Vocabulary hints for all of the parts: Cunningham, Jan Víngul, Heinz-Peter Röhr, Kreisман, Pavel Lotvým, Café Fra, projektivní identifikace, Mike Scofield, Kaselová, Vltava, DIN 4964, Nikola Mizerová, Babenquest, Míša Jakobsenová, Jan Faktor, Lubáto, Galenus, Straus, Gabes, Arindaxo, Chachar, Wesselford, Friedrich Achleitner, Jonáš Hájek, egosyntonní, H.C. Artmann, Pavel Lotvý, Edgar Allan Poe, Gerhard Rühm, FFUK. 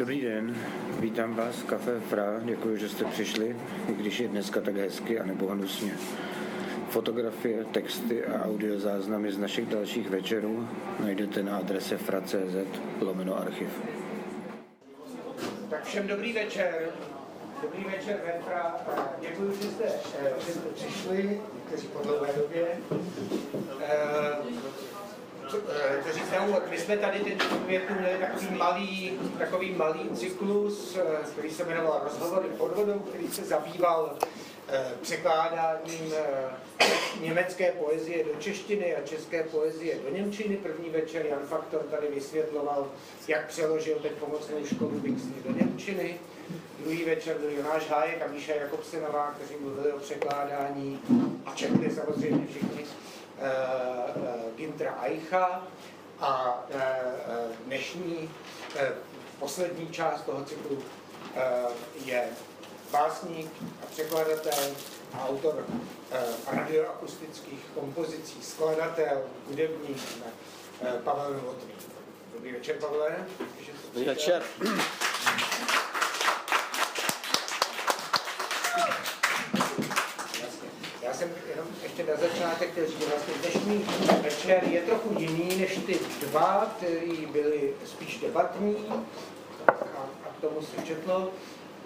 Dobrý den, vítám vás v Café Fra, děkuji, že jste přišli, i když je dneska tak hezky, anebo hnusně. Fotografie, texty a audiozáznamy z našich dalších večerů najdete na adrese fra.cz/archiv. Tak všem dobrý večer ve Fra, děkuji, že jste přišli, kteří po dlouhé době. My jsme tady teď v květnu měli takový malý cyklus, který se jmenoval Rozhovory pod vodou, který se zabýval překládáním německé poezie do češtiny a české poezie do němčiny. První večer Jan Faktor tady vysvětloval, jak přeložil teď pomocnou školu Bixny do němčiny. Druhý večer byl Jonáš Hájek a Míša Jakobsenová, kteří mluvili o překládání a četli samozřejmě všichni Güntera Eicha. A dnešní poslední část toho cyklu je básník a překladatel a autor radioakustických kompozicí, skladatel, hudebník Pavel Lotvým. Dobrý večer, Pavle. Dobrý večer. Já jsem jenom ještě na začátek chtěl říct, vlastně dnešní večer je trochu jiný než ty dva, který byly spíš debatní a k tomu se četlo.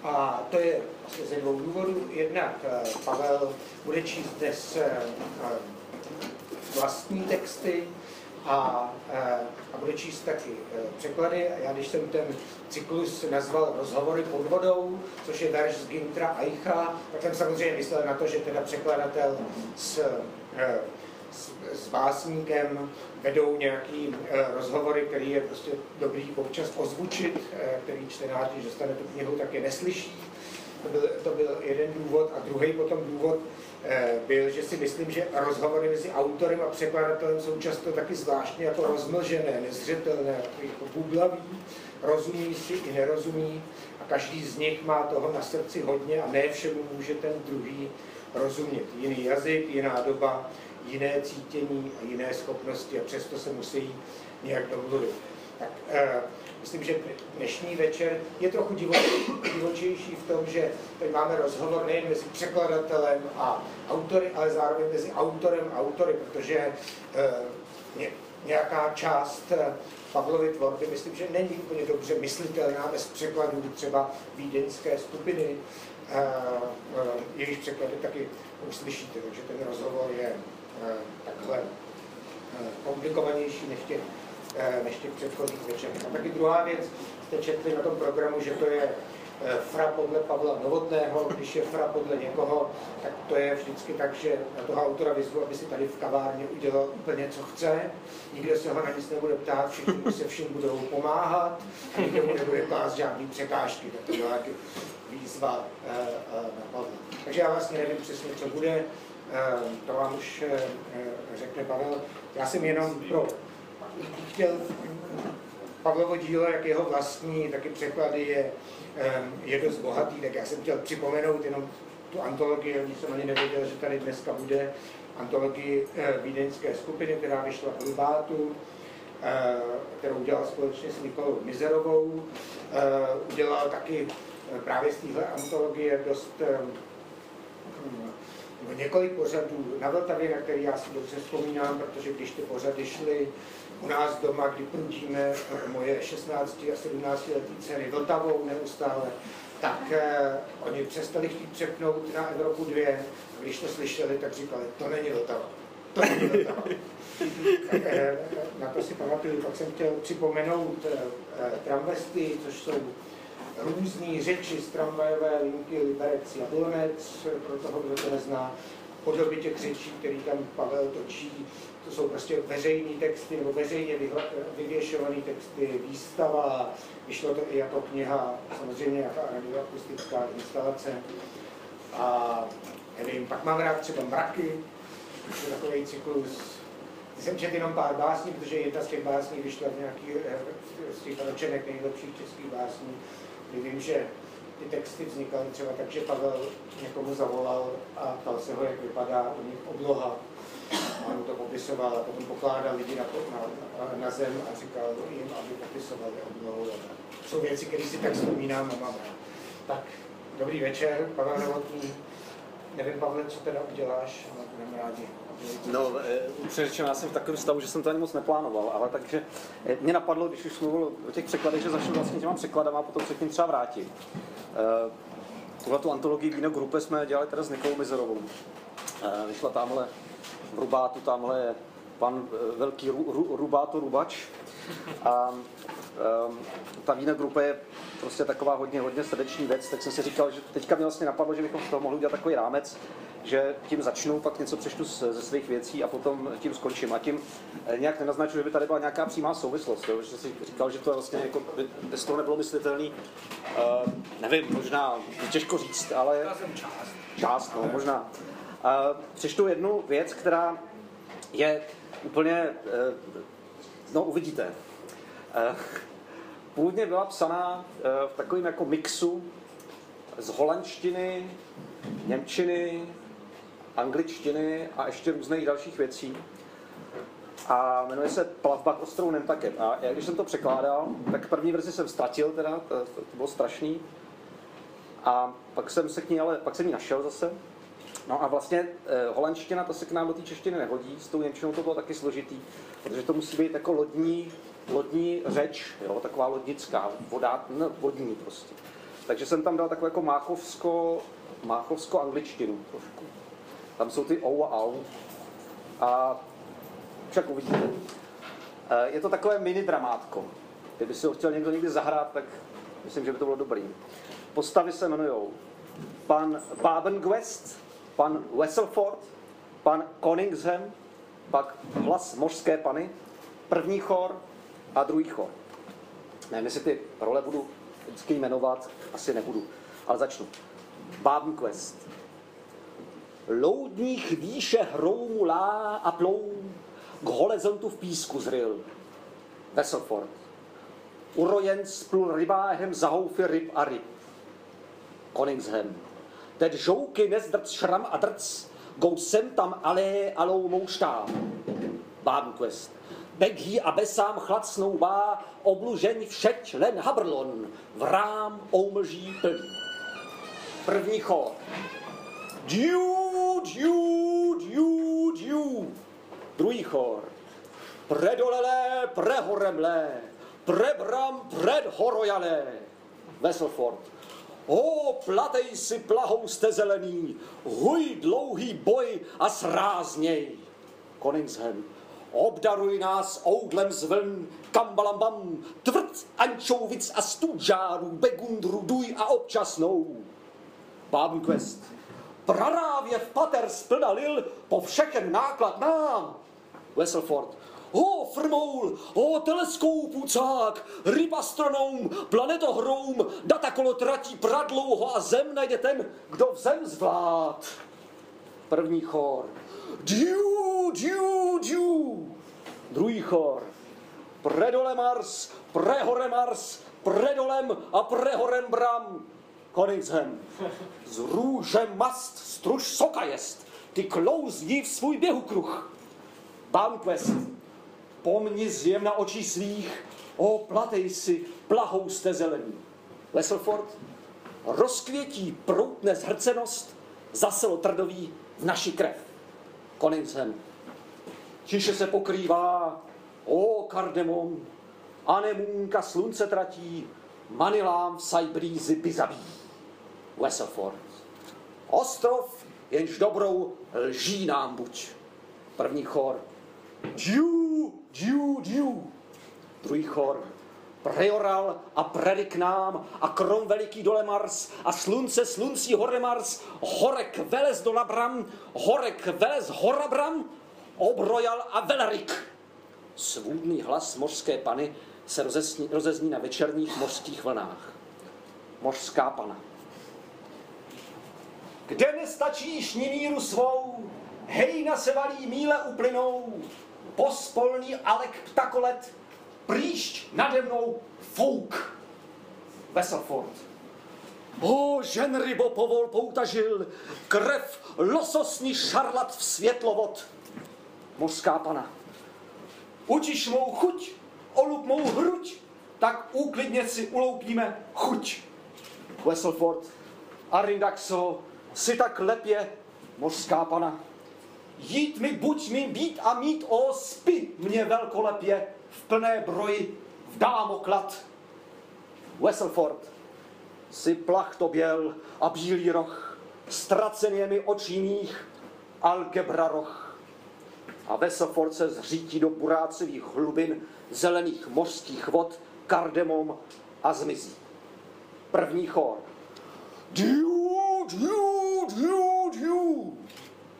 A to je vlastně ze dvou důvodů. Jednak Pavel bude číst dnes vlastní texty a bude číst taky překlady. A já, když jsem ten cyklus nazval Rozhovory pod vodou, což je verš z Güntera Eicha, tak jsem samozřejmě myslel na to, že teda překladatel s básníkem vedou nějaký rozhovory, který je prostě dobrý občas ozvučit, který čtenář, když dostane tu knihu, tak je neslyší. To byl jeden důvod. A druhý potom důvod byl, že si myslím, že rozhovory mezi autorem a překladatelem jsou často taky zvláštně jako rozmlžené, nezřetelné, jako bublavý, rozumí si i nerozumí a každý z nich má toho na srdci hodně a ne všemu může ten druhý rozumět. Jiný jazyk, jiná doba, jiné cítění a jiné schopnosti a přesto se musí nějak domluvit. Tak myslím, že dnešní večer je trochu divočejší v tom, že tady máme rozhovor nejen mezi překladatelem a autory, ale zároveň mezi autorem a autory, protože nějaká část Pavlovy tvorby, myslím, že není úplně dobře myslitelná bez překladů, třeba Vídeňské skupiny, jejíž překlady taky uslyšíte, takže ten rozhovor je takhle komplikovanější než těch předchozích večerů. A taky druhá věc, jste četli na tom programu, že to je Fra podle Pavla Novotného, když je Fra podle někoho, tak to je vždycky tak, že na toho autora vyzvu, aby si tady v kavárně udělal úplně co chce, nikdo se ho na nic nebude ptát, všichni se všim budou pomáhat, a nikdo mu nebude klást žádný překážky, tak to je nějaký výzva na Pavla. Takže já vlastně nevím přesně, co bude, to vám už řekne Pavel. Já jsem jenom chtěl Pavlovo dílo, jak jeho vlastní, taky překlady je dost bohatý, tak já jsem chtěl připomenout jenom tu antologii, když jsem ani nevěděl, že tady dneska bude, antologii vídeňské skupiny, která vyšla v Lubátu, kterou udělal společně s Nikolou Mizerovou. Udělal taky právě z téhle antologie dost několik pořadů na Vltavě, na který já si dobře vzpomínám, protože když ty pořady šly u nás doma, kdy prudíme moje 16 a 17 letý dcery Vltavou neustále, tak oni přestali chtít přepnout na Evropu 2, a když to slyšeli, tak říkali, to není Vltava, to není Vltava. Tak, na to si pamatuju, pak jsem chtěl připomenout tramvesty, což jsou různý řeči z tramvajové linky Liberec Jablonec, pro toho, kdo to nezná, podoby těch řečí, který tam Pavel točí, to jsou prostě veřejné texty nebo veřejně vyvěšované texty, výstava, vyšlo to i jako kniha, samozřejmě jako radioakustická instalace. A nevím, pak mám rád třeba Mraky, to je takový cyklus. Jsem četl jenom pár básní, protože jedna z těch básní vyšla v nějaký z těch ročenek nejlepších českých básní. Vím, že ty texty vznikaly třeba tak, že Pavel někomu zavolal a ptal se ho, jak vypadá u nich obloha. A on to popisoval a potom pokládal lidi na zem a říkal jim, aby popisovali oblohu. jsou věci, které si tak vzpomínám a mám. Tak, dobrý večer, Pavel Lotvým. Nevím, Pavle, co teda uděláš, ale budeme rádi. No, upřímně řečeno, já jsem v takovém stavu, že jsem to ani moc neplánoval, ale takže mě napadlo, když už mluvil o těch překladech, že začnu vlastně těma překladama a potom se k nim třeba vrátím. Tuhletu antologii Wiener Gruppe jsme dělali teda s Nikolou Mizerovou. Vyšla tamhle v Lubátu, tamhle je pan velký Lubáto Rubač. A ta Wiener Gruppe je prostě taková hodně srdeční věc, tak jsem si říkal, že teďka mě vlastně napadlo, že bychom z toho mohli udělat takový rámec, že tím začnu, pak něco přečtu ze svých věcí a potom tím skončím. A tím nějak nenaznačuji, že by tady byla nějaká přímá souvislost, jo? Že jsem si říkal, že to vlastně jako by bez toho nebylo myslitelný, nevím, možná, těžko říct, ale... Část, no, možná. Přečtu jednu věc, která je úplně, no uvidíte. Původně byla psaná v takovém jako mixu z holandštiny, němčiny, angličtiny a ještě různých dalších věcí. A jmenuje se Plavba k ostrovu Nantucket. A já, když jsem to překládal, tak první verzi jsem ztratil teda, to bylo strašný. A pak jsem se k ní, ale pak jsem ji našel zase. No a vlastně holandština, ta se k nám do té češtiny nehodí, s tou němčinou to bylo taky složitý, protože to musí být jako lodní řeč, jo, taková lodnická, voda, ne, vodní prostě. Takže jsem tam dal takovou jako máchovsko angličtinu trošku. Tam jsou ty ou a au. A však uvidíte. Je to takové mini dramátko. Kdyby si ho chtěl někdo někdy zahrát, tak myslím, že by to bylo dobrý. Postavy se jmenujou pan Babenguest, pan Wesselford, pan Cunningham, pak hlas mořské pany, první chor a druhý chor. Nevím, jestli ty role budu vždycky jmenovat, asi nebudu, ale začnu. Babenquest. Loudních výše hroumu lá a plou, k horizontu v písku zryl. Wesselford. Urojen splul rybáhem za houfy ryb a ryb. Cunningham. Teď žouky nezdrc šram a drc, go sem tam ale alou mouštám. Babenquest. Begí a besám chlad snoubá, oblužeň všeč len habrlon, vrám oumlží plný. První chór. Diu, diu, diu, diu. Druhý chór. Predolelé, prehoremlé, prebram, predhorojalé. Wesselford. Ó, platej si plahou ste zelený, huj dlouhý boj a srázněj. Cunningham. Obdaruj nás oudlem z vln, kambalambam, tvrd, ančouvic a stůžárů, begundru, duj a občasnou. Babenquest. Prarávě v pater splna lil, po všechen náklad nám. Wesselford. Ho, frmoul, ho, teleskoupu cák, rybastronom, planetohroum, datakolo tratí pradlouho a zem najde ten, kdo v zem zvlád. První chór. Diu, diu, diu. Druhý chor. Predole Mars, prehore Mars, predolem a prehorem bram. Cunningham. Z růže mast, struž soka jest, ty klouz jí v svůj běhu kruh. Babenquest. Pomni zjem na očí svých, o platej si, plahou jste zelení. Wesselford. Rozkvětí proutne zhrcenost, zaselo trdový v naší krev. Cunningham. Tiše se pokrývá, ó kardemon, anemůnka slunce tratí, manilám v sajbrízi by zabí. Wesselford. Ostrov, jenž dobrou lží nám buď. První chor. Diu, diu, diu. Druhý chor. Prioral a predy k nám a krom veliký dole Mars a slunce sluncí hore Mars, horek velez do labram, horek velez horabram, obrojal a velerik. Svůdný hlas mořské pany se rozezní na večerních mořských vlnách. Mořská pana. Kde nestačíš níru svou, hejna se valí míle uplynou, pospolný alek ptakolet, příšť nade mnou fouk. Wesselford. O, žen rybo povol poutažil, krev lososní šarlat v světlovod. Mořská pana. Učiš mou chuť, olub mou hruď, tak úklidně si uloupníme chuť. Wesselford, Arindaxo, si tak lepě, mořská pana. Jít mi, buď mi, být a mít, o spi mě velkolepě, v plné broji, v dámoklad. Wesselford, si plachtoběl a bílý roh, ztracen je mi očí mých, algebra roh. A Wesselford se zřítí do burácivých hlubin, zelených mořských vod, kardemom a zmizí. První chór. Diu, diu, diu, diu.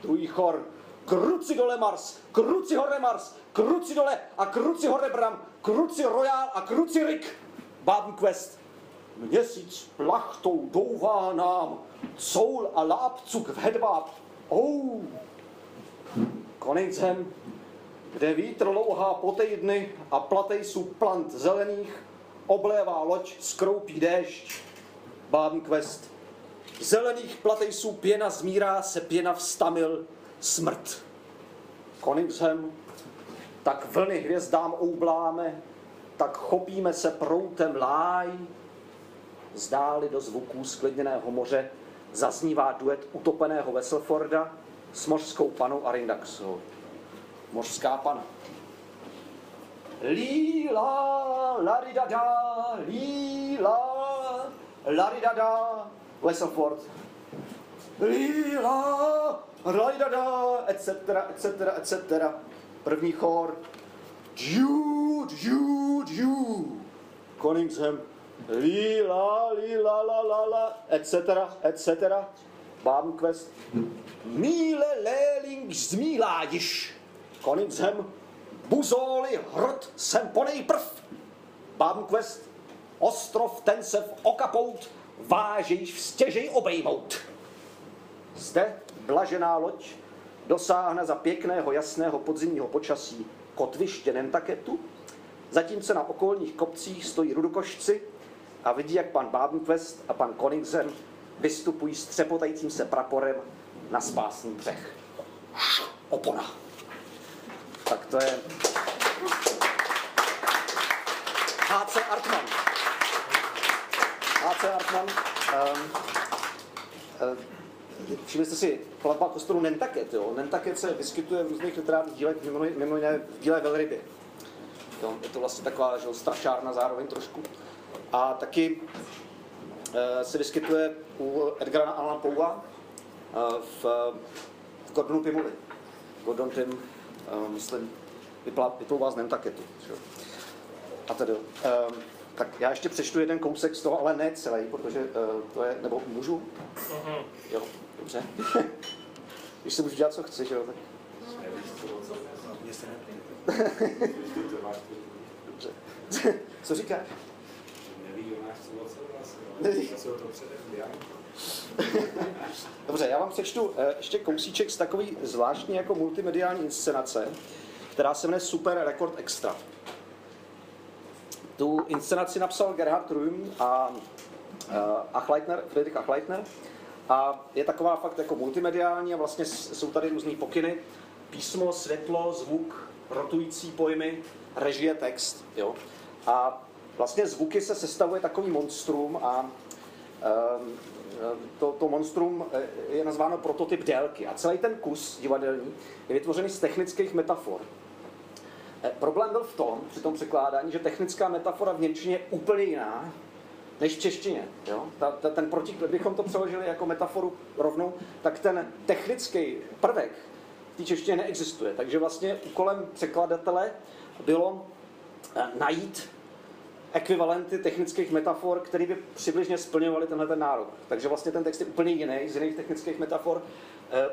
Druhý chór. Kruci dole Mars, kruci hore Mars, kruci dole a kruci hore Bram, kruci Royal a kruci Rik. Babenquest. Měsíc plachtou douvá nám, coul a lápcuk v hedváb. Ou. Konicem, kde vítr louhá po týdny a platejsů plant zelených, oblévá loď, skroupí déšť. Babenquest. Zelených platejsů pěna zmírá, se pěna vstamil, smrt. Konicem, tak vlny hvězdám oubláme, tak chopíme se proutem láj. Zdáli do zvuků sklidněného moře zaznívá duet utopeného Wesselforda s mořskou panou Arindaxovou. Mořská pana. Líla, laridada, líla, laridada, Wesselford. Líla, laridada, etc., etc., etc. První chór. Dju, dju, dju. Koningshem. Lila, lila, la, la, la, etc., etc. Babenquest. Míle léling zmíládiš. Konicem. Buzóly hrd sem ponejprv. Babenquest. Ostrov ten se v okapout, vážejš v stěžej obejmout. Zde blažená loď dosáhne za pěkného jasného podzimního počasí kotviště Nantucketu, zatímco na okolních kopcích stojí rudokošci a vidí, jak pan Babenquest a pan Koningsen vystupují s třepotajícím se praporem na spásný břeh. Opona. Tak to je H.C. Artmann. H.C. Artmann. Všimli jste si platba kostelu Nantucket. Jo? Nantucket se vyskytuje v různých literárních dílech, mimo jiné v díle Velryby. Jo? Je to vlastně taková strašárna zároveň trošku. A taky se vyskytuje u Edgara Allana Poua v Gordonu Pimovi. Gordon Pym, myslím, vyplouvá z Nantucketu. A tedy, tak já ještě přečtu jeden kousek z toho, ale ne celý, protože to je, nebo můžu? Jo, dobře. Když si můžu dělat, co chci, že jo, tak... Dobře. Co říkáš? Dobře, já vám přečtu ještě kousíček z takový zvláštní jako multimediální inscenace, která se jmenuje Super Rekord Extra. Tu inscenaci napsal Gerhard Rühm a Achleitner, Friedrich Achleitner, a je taková fakt jako multimediální a vlastně jsou tady různý pokyny, písmo, světlo, zvuk, rotující pojmy, režie, text, jo. A vlastně zvuky se sestavuje takový monstrum a to monstrum je nazváno prototyp délky. A celý ten kus divadelní je vytvořený z technických metafor. Problém byl v tom, při tom překládání, že technická metafora v němčině je úplně jiná než v češtině. Jo? Ten protiklad, kdybychom to přeložili jako metaforu rovnou, tak ten technický prvek v té češtině neexistuje. Takže vlastně úkolem překladatele bylo najít ekvivalenty technických metafor, které by přibližně splňovaly tenhle nárok. Takže vlastně ten text je úplně jiný, z jiných technických metafor.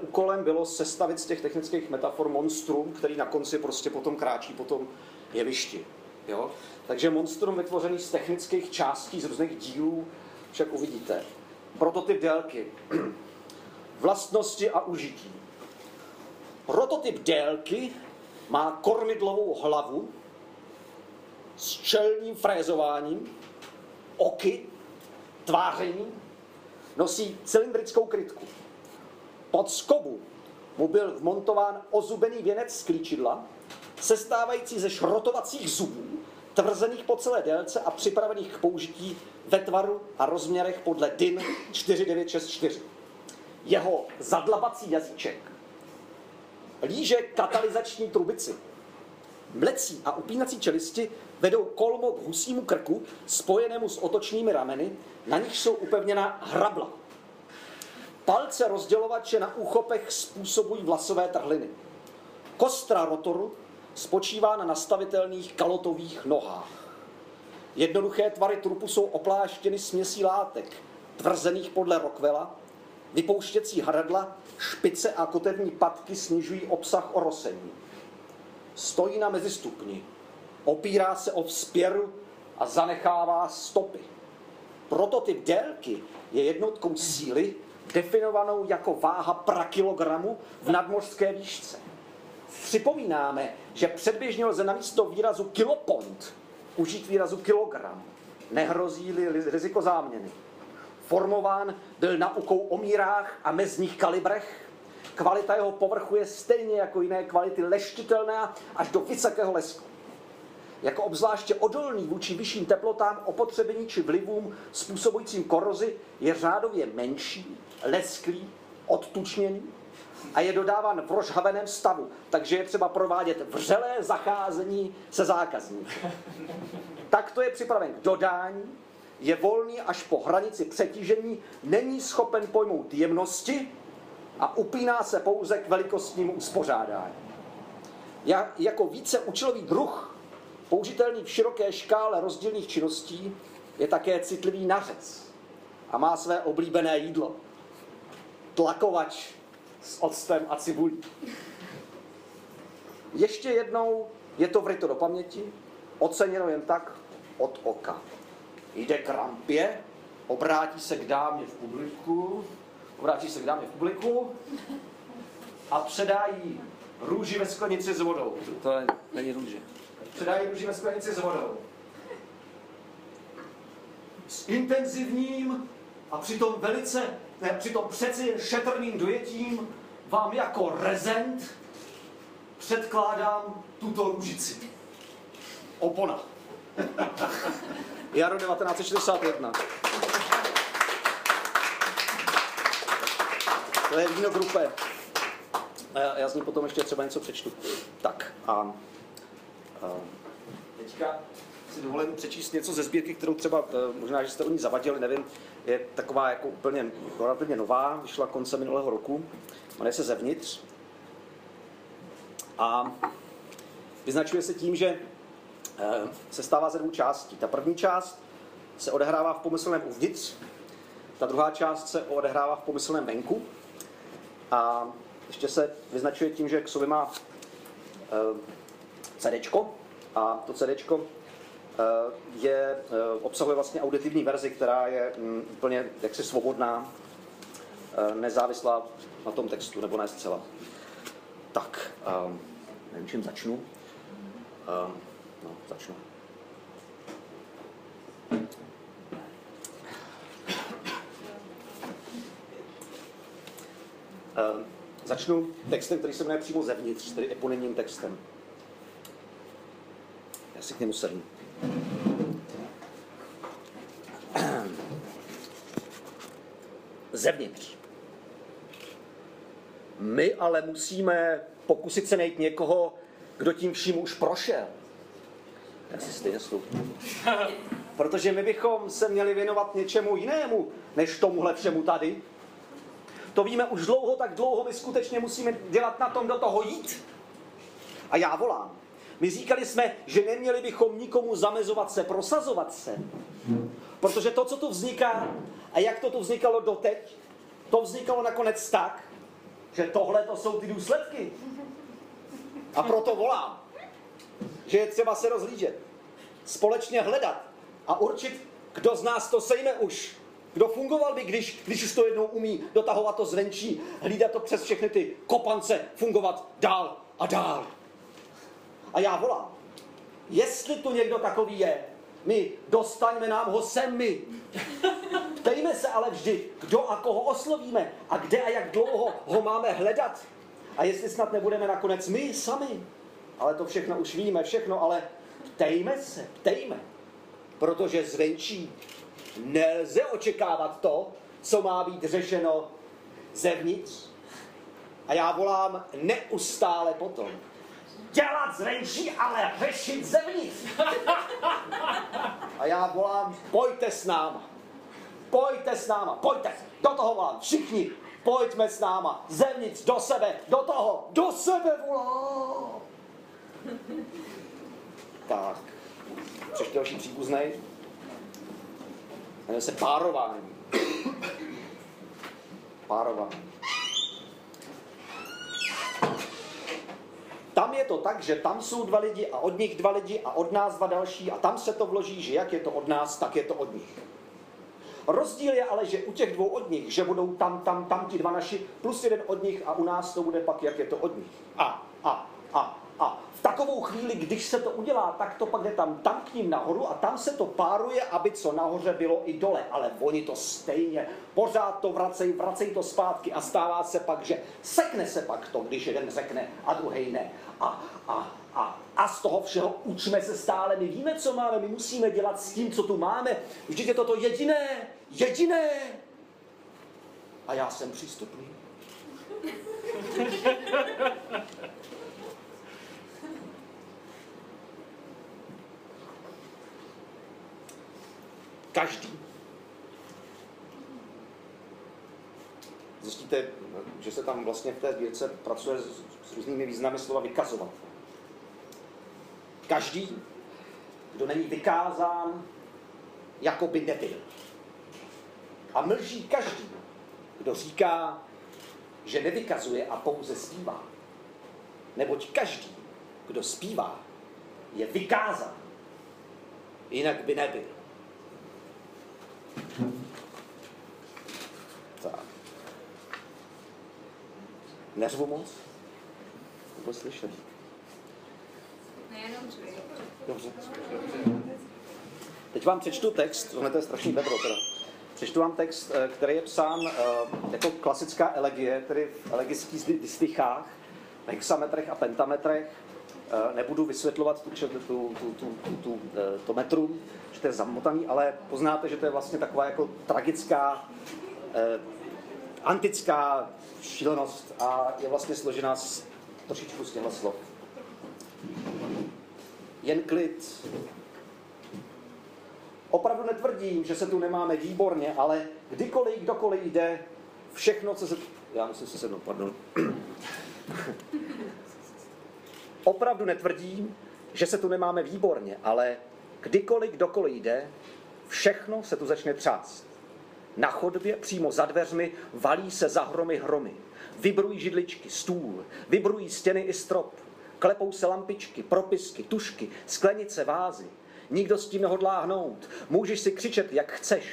Úkolem bylo sestavit z těch technických metafor monstrum, který na konci prostě potom kráčí po tom jevišti. Jo? Takže monstrum vytvořený z technických částí, z různých dílů, však uvidíte. Prototyp délky. Vlastnosti a užití. Prototyp délky má kormidlovou hlavu, s čelním frézováním, oky, tvářením, nosí cylindrickou krytku. Pod skobu mu byl vmontován ozubený věnec z klíčidla, sestávající ze šrotovacích zubů, tvrzených po celé délce a připravených k použití ve tvaru a rozměrech podle DIN 4964. Jeho zadlabací jazyček líže katalyzační trubici. Mlecí a upínací čelisti vedou kolmo k husímu krku spojenému s otočnými rameny, na nich jsou upevněna hrabla. Palce rozdělovače na úchopech způsobují vlasové trhliny. Kostra rotoru spočívá na nastavitelných kalotových nohách. Jednoduché tvary trupu jsou opláštěny směsí látek, tvrzených podle Rockwella. Vypouštěcí hradla, špice a kotevní patky snižují obsah orosení. Stojí na mezistupni, opírá se o vzpěru a zanechává stopy. Prototyp délky je jednotkou síly, definovanou jako váha prakilogramu v nadmořské výšce. Připomínáme, že předběžně lze namísto výrazu kilopond užít výrazu kilogram, nehrozí-li riziko záměny. Formován byl naukou o mírách a mezních kalibrech. Kvalita jeho povrchu je stejně jako jiné kvality leštitelná až do vysokého lesku. Jako obzvláště odolný vůči vyšším teplotám, opotřebení či vlivům způsobujícím korozi je řádově menší, lesklý, odtučněný a je dodáván v rozhaveném stavu, takže je třeba provádět vřelé zacházení se zákazníky. Takto je připraven k dodání, je volný až po hranici přetížení, není schopen pojmout jemnosti a upíná se pouze k velikostnímu uspořádání. Jako víceúčelový druh, použitelný v široké škále rozdílných činností, je také citlivý na řez a má své oblíbené jídlo. Tlakovač s octem a cibulí. Ještě jednou je to vryto do paměti, oceněno jen tak od oka. Jde k rampě, obrátí se k dámě v publiku a předá jí růži ve sklenici s vodou. To není růže. Předá jí růži ve sklenici s vodou. S intenzivním a přitom přeci šetrným dojetím vám jako rezent předkládám tuto růžici. Opona. Jaro 1961. To je Wiener Gruppe. Já z ní potom ještě třeba něco přečtu. Tak a teďka si dovolím přečíst něco ze sbírky, kterou třeba, možná, že jste o ní zavadili, nevím, je taková jako úplně relativně nová, vyšla koncem minulého roku, jmenuje se Zevnitř a vyznačuje se tím, že se stává ze dvou částí. Ta první část se odehrává v pomyslném uvnitř, ta druhá část se odehrává v pomyslném venku a ještě se vyznačuje tím, že k sobě má CDčko a to CDčko obsahuje vlastně auditivní verzi, která je úplně jaksi svobodná, nezávislá na tom textu, nebo ne zcela. Tak, nevím, čím začnu. Začnu. Začnu textem, který se jmenuje přímo zevnitř, tedy eponymním textem. Já si k němu sednu. Zevnitř. My ale musíme pokusit se najít někoho, kdo tím vším už prošel. Já si stejně sloupnu. Protože my bychom se měli věnovat něčemu jinému, než tomuhle všemu tady. To víme už dlouho, tak dlouho my skutečně musíme dělat na tom, do toho jít. A já volám. My říkali jsme, že neměli bychom nikomu zamezovat se, prosazovat se. Protože to, co tu vzniká a jak to tu vznikalo doteď, to vznikalo nakonec tak, že tohle to jsou ty důsledky. A proto volám. Že je třeba se rozhlížet, společně hledat a určit, kdo z nás to sejme už, kdo fungoval by, když už to jednou umí, dotahovat to zvenčí, hlídat to přes všechny ty kopance, fungovat dál a dál. A já volám, jestli tu někdo takový je, my dostaňme nám ho sem my. Ptejme se ale vždy, kdo a koho oslovíme a kde a jak dlouho ho máme hledat. A jestli snad nebudeme nakonec my sami. Ale to všechno už víme, všechno, ale Ptejme se, ptejme. Protože zvenčí nelze očekávat to, co má být řešeno zevnitř. A já volám neustále potom. Dělat zvenčí, ale řešit zevnitř. A já volám, pojďte s náma. Pojďte s náma, pojďte. Do toho volám, všichni. Pojďme s náma, zevnitř, do sebe, do toho, do sebe volám. Tak, přečte další příbuznej. Jmenuje se párování. Párování. Tam je to tak, že tam jsou dva lidi a od nich dva lidi a od nás dva další a tam se to vloží, že jak je to od nás, tak je to od nich. Rozdíl je ale, že u těch dvou od nich, že budou tam ti dva naši, plus jeden od nich a u nás to bude pak, jak je to od nich. A. V takovou chvíli, když se to udělá, tak to pak jde tam k ním nahoru a tam se to páruje, aby co nahoře bylo i dole. Ale oni to stejně, pořád to vracejí to zpátky a stává se pak, že sekne se pak to, když jeden řekne a druhej ne. A z toho všeho učme se stále, my víme, co máme, my musíme dělat s tím, co tu máme. Vždyť je toto jediné. A já jsem přístupný. Každý. Zjistíte, že se tam vlastně v té sbírce pracuje s různými významy slova vykazovat. Každý, kdo není vykázán, jako by nebyl. A mlží každý, kdo říká, že nevykazuje a pouze zpívá. Neboť každý, kdo zpívá, je vykázán. Jinak by nebyl. Tak. Neřvu moc? Nebo slyšet? Nejenom řvím. Dobře. Teď vám přečtu text, tohle to je strašný bedro teda. Přečtu vám text, který je psán jako klasická elegie, tedy v elegických distichách, hexametrech a pentametrech. Nebudu vysvětlovat to metrum, že to je zamotaný, ale poznáte, že to je vlastně taková jako tragická, antická šílenost a je vlastně složená z trošičku z těchto slov. Jen klid. Opravdu netvrdím, že se tu nemáme výborně, ale kdykoliv, kdokoliv jde, všechno, co se... Já musím se sednout, pardon. Opravdu netvrdím, že se tu nemáme výborně, ale kdykoliv, kdokoliv jde, všechno se tu začne třást. Na chodbě, přímo za dveřmi, valí se za hromy hromy. Vybrují židličky, stůl, vybrují stěny i strop. Klepou se lampičky, propisky, tušky, sklenice, vázy. Nikdo s tím nehodlá hnout. Můžeš si křičet, jak chceš.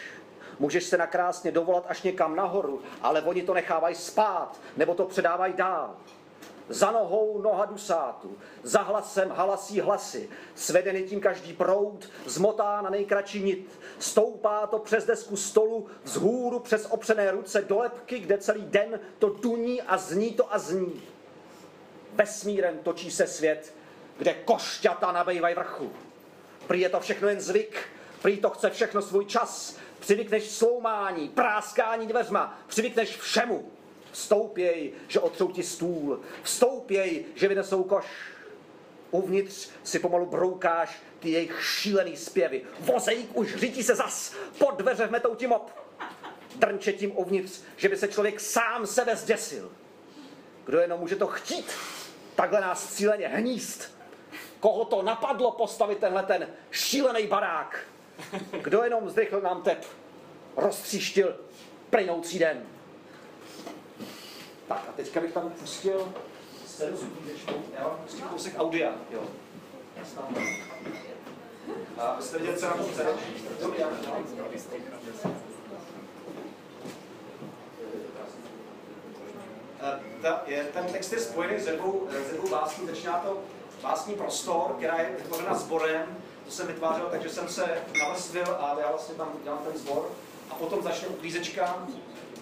Můžeš se nakrásně dovolat až někam nahoru, ale oni to nechávají spát, nebo to předávají dál. Za nohou noha dusátu, za hlasem halasí hlasy, svedeny tím každý proud, zmotá na nejkratší nit, stoupá to přes desku stolu, vzhůru přes opřené ruce do lebky, kde celý den to duní a zní to a zní. Vesmírem točí se svět, kde košťata nabejvají vrchu. Prý je to všechno jen zvyk, prý to chce všechno svůj čas, přivykneš sloumání, práskání dveřma, přivykneš všemu. Vstoupěj, že otřou ti stůl, vstoupěj, že vynesou koš. Uvnitř si pomalu broukáš ty jejich šílený zpěvy. Vozejík už řítí se zas, pod dveře vmetou ti mop. Drnče tím uvnitř, že by se člověk sám sebe zděsil. Kdo jenom může to chtít, takhle nás cíleně hnízd. Koho to napadlo postavit tenhle ten šílený barák? Kdo jenom zrychlil nám tep, roztříštil plynoucí den. Tak a teďka bych tam pustil pustím kousek audia, jo. A abyste viděli, co nám chce. Dobrý, já ten text je spojený s jednou básní, začíná to básní prostor, která je vytvořena sborem, to jsem vytvářel, takže jsem se navrstvil a já vlastně tam dělám ten sbor. A potom začne uklízečka,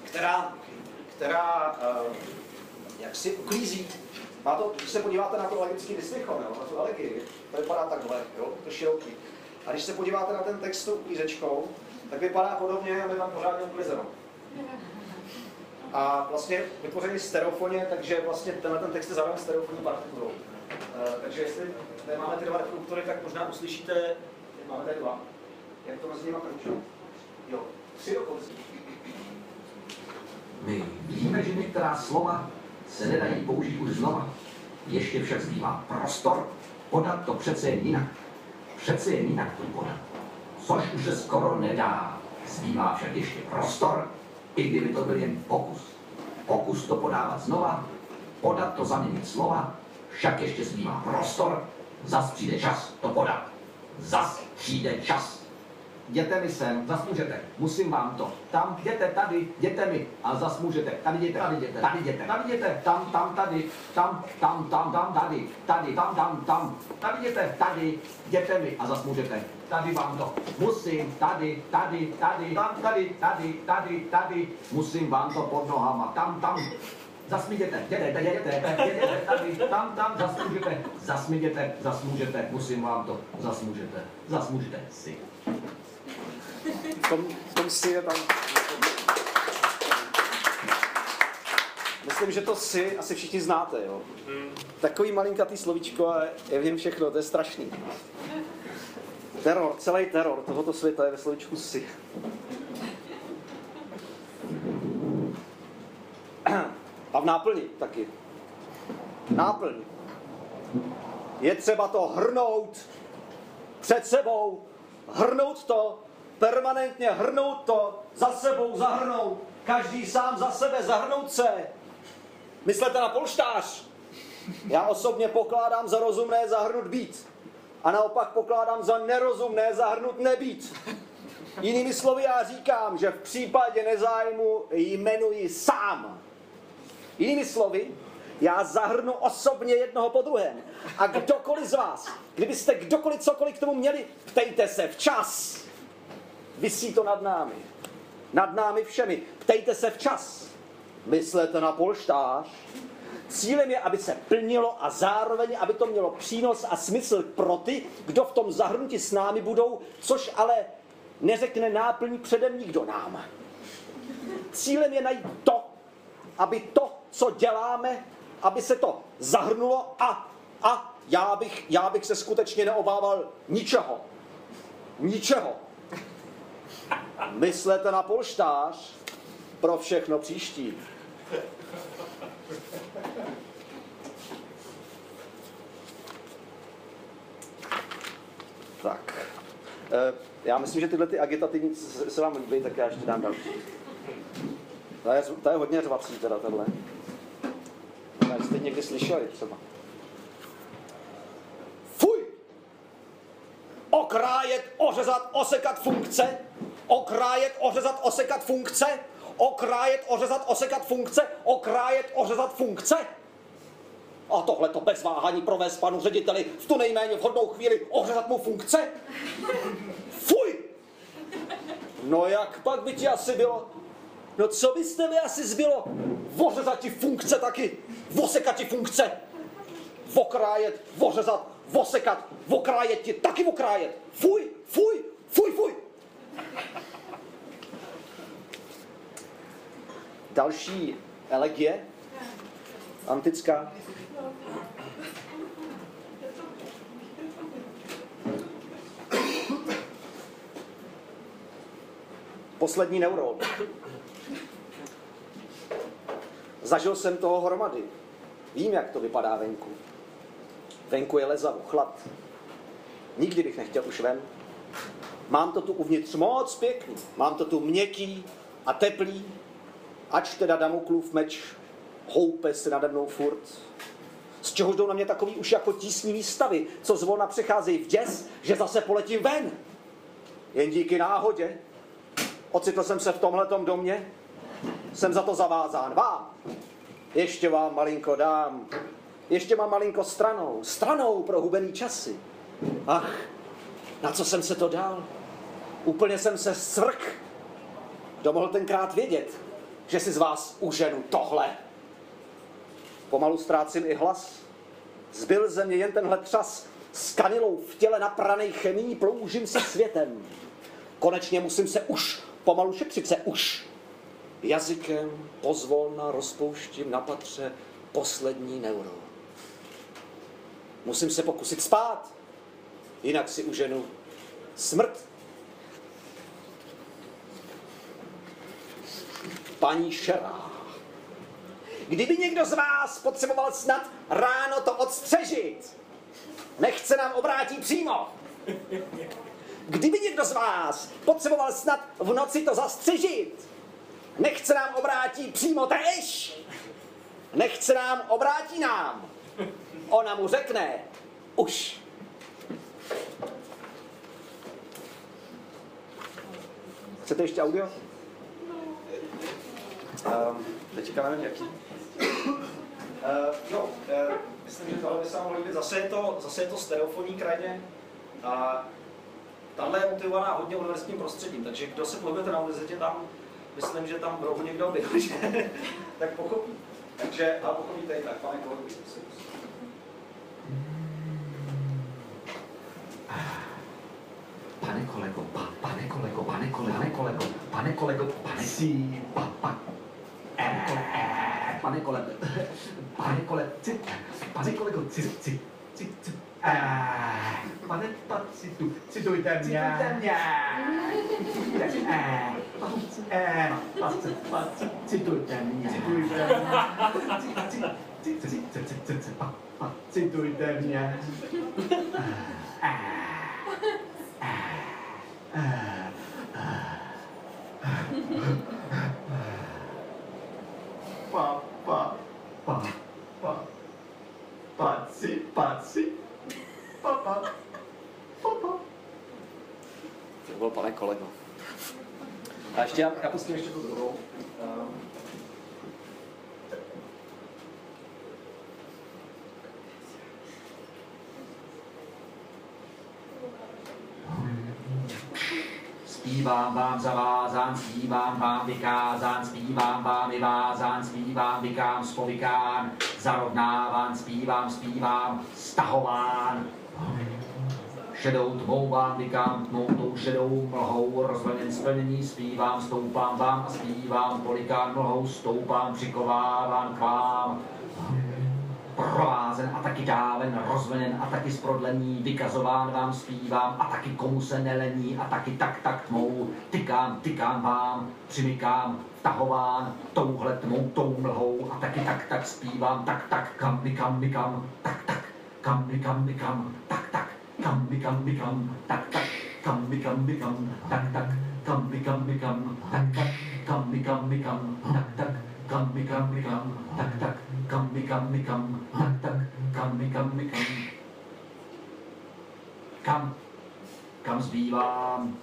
která jak si uklízí Má to, když se podíváte na ten legický dyslichon, na tu elegii, to vypadá takhle, jo? To široký. A když se podíváte na ten text s tou uklízečkou, tak vypadá podobně, aby tam pořádně uklizeno. A vlastně vytvořený stereofoně, takže vlastně tenhle ten text je zároveň stereofonní partiturou. Takže jestli máme ty dva reproduktory, tak možná uslyšíte, máme tady dva. Jak to mezi nimi kručí? Jo, tři dokonce. My víme, že některá slova se nedají použít už znova. Ještě však zbývá prostor podat to přece jen jinak. Přece jen jinak to podat. Což už se skoro nedá. Zbývá však ještě prostor, i kdyby to byl jen pokus. Pokus to podávat znova, podat to zaměnit slova, však ještě zbývá prostor, zas přijde čas to podat. Zas přijde čas. Jděte mi sem, zas můžete, musím vám to. Tam, jděte, tady, jděte mi, a zas můžete, tady jděte, tady jděte, tady jděte, tady jděte, tam, tam, tady, tam, tady, tady, tam, tady jděte, tady, jděte mi, a zas můžete, tady vám to, musím, tady, tady, tam, tady, musím vám to pod nohama, tam, zas mi jděte, jděte, tady, tam, zas mi jděte, zas můžete, musím vám to, zas můžete si. V tom si je tam. Myslím, že to si asi všichni znáte, jo. Takový malinkatý slovíčko a je v něm všechno, to je strašný. Teror, celý teror tohoto světa je ve slovíčku si. A v náplni taky. Náplň. Je třeba to hrnout před sebou. Hrnout to, permanentně hrnout to, za sebou zahrnout, každý sám za sebe zahrnout se. Myslete na polštář. Já osobně pokládám za rozumné zahrnout být. A naopak pokládám za nerozumné zahrnout nebýt. Jinými slovy já říkám, že v případě nezájmu jmenuji sám. Jinými slovy, já zahrnu osobně jednoho po druhém. A kdokoliv z vás, kdybyste kdokoliv cokoliv k tomu měli, ptejte se včas. Visí to nad námi. Nad námi všemi. Ptejte se včas. Myslete na polštář. Cílem je, aby se plnilo a zároveň, aby to mělo přínos a smysl pro ty, kdo v tom zahrnutí s námi budou, což ale neřekne náplň předem nikdo nám. Cílem je najít to, aby to, co děláme, aby se to zahrnulo a já bych se skutečně neobával ničeho. Ničeho. Myslete na polštář pro všechno příští. Tak. Já myslím, že tyhle ty agitativní se vám líbí, tak já ještě dám další. Ta je hodně řvací teda, tahle. Ne, jste někdy slyšeli třeba. Fuj! Okrájet, ořezat, osekat funkce. Okrájet, ořezat, osekat funkce. Okrájet, ořezat, osekat funkce. Okrájet, ořezat funkce. A tohle to bez váhání provést panu řediteli v tu nejméně vhodnou chvíli ořezat mu funkce. Fuj! No jak pak by ti asi bylo? No co byste mi asi zbylo? Vořezat ti funkce taky, vosekat ti funkce. Vokrájet, vořezat, vosekat, vokrájet ti taky vokrájet. Fuj, fuj, fuj, fuj. Další elegie, antická. Poslední neuron. Zažil jsem toho hromady. Vím, jak to vypadá venku. Venku je lezavo, chlad. Nikdy bych nechtěl už ven. Mám to tu uvnitř moc pěkný. Mám to tu měkký a teplý. Ač teda Damoklův meč houpe se nade mnou furt. Z čehož jdou na mě takový už jako tísní výstavy, co zvolna přecházejí v děs, že zase poletím ven. Jen díky náhodě. Ocitl jsem se v tomhletom domě. Jsem za to zavázán vám. Ještě vám malinko dám. Ještě mám malinko stranou. Stranou pro hubený časy. Ach, na co jsem se to dal? Úplně jsem se svrk. Kdo mohl tenkrát vědět, že si z vás uženu tohle? Pomalu ztrácím i hlas. Zbyl ze mě jen tenhle třas. S kanilou v těle napranej chemií ploužím se světem. Konečně musím se už, pomalu šetřit se už. Jazykem pozvolna rozpouštím na patře poslední neuro. Musím se pokusit spát, jinak si uženu smrt. Paní Šerá, kdyby někdo z vás potřeboval snad ráno to odstřežit, nechce nám obrátí přímo. Kdyby někdo z vás potřeboval snad v noci to zastřežit, nechce nám obrátí přímo též. Nechce nám obrátí nám. Ona mu řekne už. Chcete ještě audio? Teďka nevím, jaký. Myslím, že tohle by se mohlo líbit. Zase je to stereofonní krajině a tahle je motivovaná hodně univerzitním prostředím, takže kdo se pohybujete na univerzitě, tam myslím, že tam rohu někdo byl, tak pochopí. Takže, ale pochopíte i tak, pane kolegu. To byl pane kolego. A ještě já pustím ještě tu druhou. Zpívám vám zavázán, zpívám vám vykázán, zpívám vám vyvázán, zpívám vykám spovykán, zarovnáván, zpívám, stahován. Šedou tmou vám vykám tmou tou šedou mlhou, rozvlněn splnění, zpívám, stoupám vám a zpívám, polikán mlhou, stoupám, přikovávám k vám. Provázen a taky dáven, rozvlněn a taky zprodlení, vykazován vám zpívám a taky komu se nelení a taky tak tmou, tykám vám, přimykám, tahován, touhle tmou, tou mlhou a taky tak zpívám, tak kam, tak kam, tak kam, tak kam, tak kam zbývám.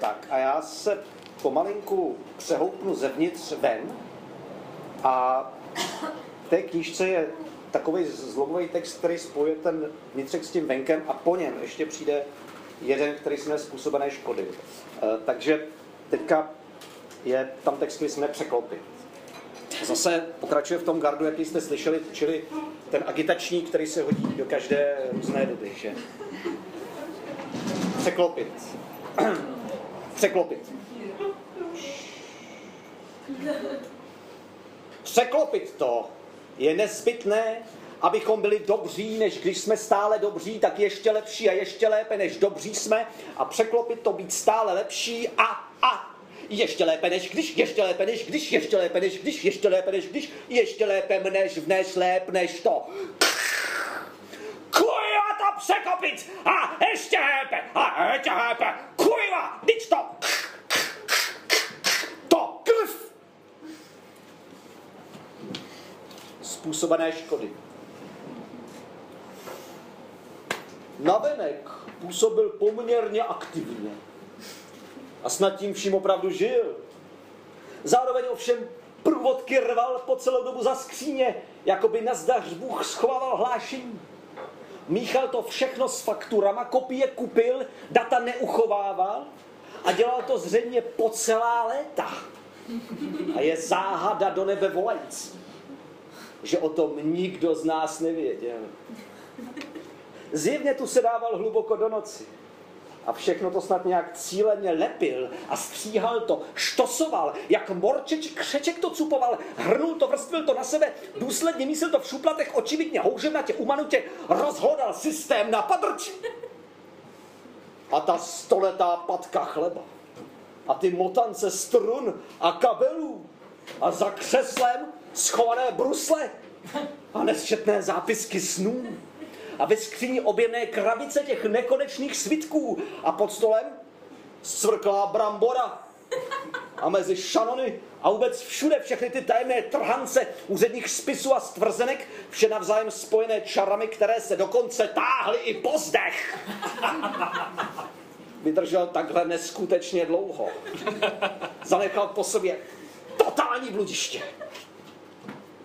Tak a já se pomalinku přehoupnu zevnitř ven a v té knížce je takový zlomový text, který spojuje ten vnitřek s tím venkem a po něm ještě přijde jeden, který jsme způsobené škody. Takže teďka je tam text, který jsme překlopit. Zase pokračuje v tom gardu, jaký jste slyšeli, čili ten agitační, který se hodí do každé různé doby. Že? Překlopit. Překlopit. Překlopit to je nezbytné, abychom byli dobří, než když jsme stále dobří, tak ještě lepší a ještě lépe, než dobří jsme. A překlopit to být stále lepší a ještě lépe, než když, ještě lépe, než když, ještě lépe, než když, ještě lépe, než když, ještě lépe, než lép, než to. Kurva to překlopit! A ještě lépe! A ještě lépe! Kurva! Vždyť to! To! Krv! Způsobené škody. Navenek působil poměrně aktivně a snad tím vším opravdu žil. Zároveň ovšem průvodky rval po celou dobu za skříně, jako by nazdař Bůh schovával hlášení. Míchal to všechno s fakturama, kopie kupil, data neuchovával a dělal to zřejmě po celá léta. A je záhada do nebe volající, že o tom nikdo z nás nevěděl. Zjevně tu se dával hluboko do noci a všechno to snad nějak cíleně lepil a stříhal to, štosoval, jak morčeč křeček to cupoval, hrnul to, vrstvil to na sebe, důsledně mísil to v šuplatech, očividně houževnatě, umanutě, rozhodal systém na padrč. A ta stoletá patka chleba a ty motance strun a kabelů a za křeslem schované brusle a nesčetné zápisky snů a ve skříni objemné krabice těch nekonečných svitků a pod stolem svrklá brambora a mezi šanony a vůbec všude všechny ty tajemné trhance úředních spisů a stvrzenek, vše navzájem spojené čarami, které se dokonce táhly i po zdech. Vydržel takhle neskutečně dlouho. Zanechal po sobě totální bludiště.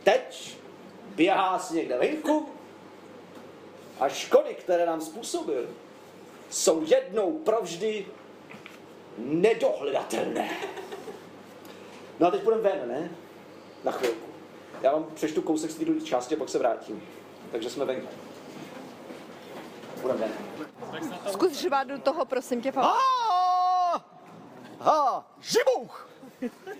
Teď běhá si někde venku a škody, které nám způsobil, jsou jednou provždy nedohledatelné. No a teď půjdeme ven, ne? Na chvilku. Já vám přečtu kousek z té části a pak se vrátím. Takže jsme venku. Půjdeme ven. Zkus řvát do toho, prosím tě, Pavel. Živouch!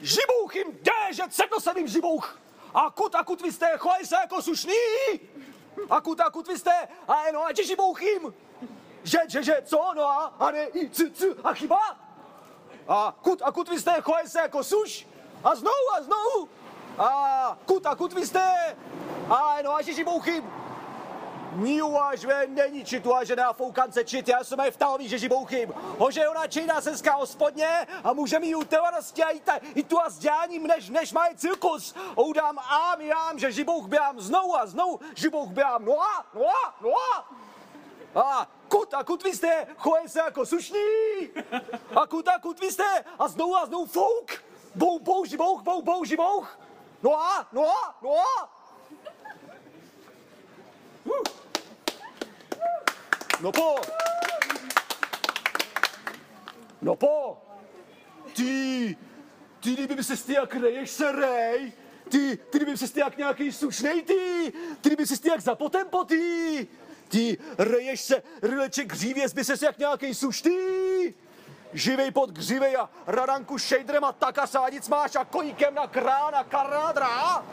Živouch jim děže, cekno jsem jim živouch! A kut vy jste, chovaj se jako sušný! A kut vy jste, a eno, a že živouch jim! Že, co, no a ne, i, c, a chyba? A kut vy jste, chovaj se jako suš! A znovu! A kut vy jste, a eno, a že živouch jim! Níu až ve není čitu a žena foukance čit, já jsem je vtahový, že žibouchým. Hože ona čejná senská hospodně a můžeme jí utevanosti a i tu a zděláním, než má je cirkus. Oudám ám, jám, že žibouch běhám znovu a znovu, žibouch běhám noa. A kut vy jste, choje se jako sušný. A kut vy jste, a znovu fouk. Bou, žibouch. Noa. No po! Ty kdyby se ty jak reješ se rej! Ty kdyby se ty jak nějaký sušnej ty kdyby se ty jak zapotempo ty reješ se ryleček hřívě, zby se jak nějaký suš ty! Živej pod hřivej a radanku šejdrem a taka sádic máš a koníkem na krána karádra!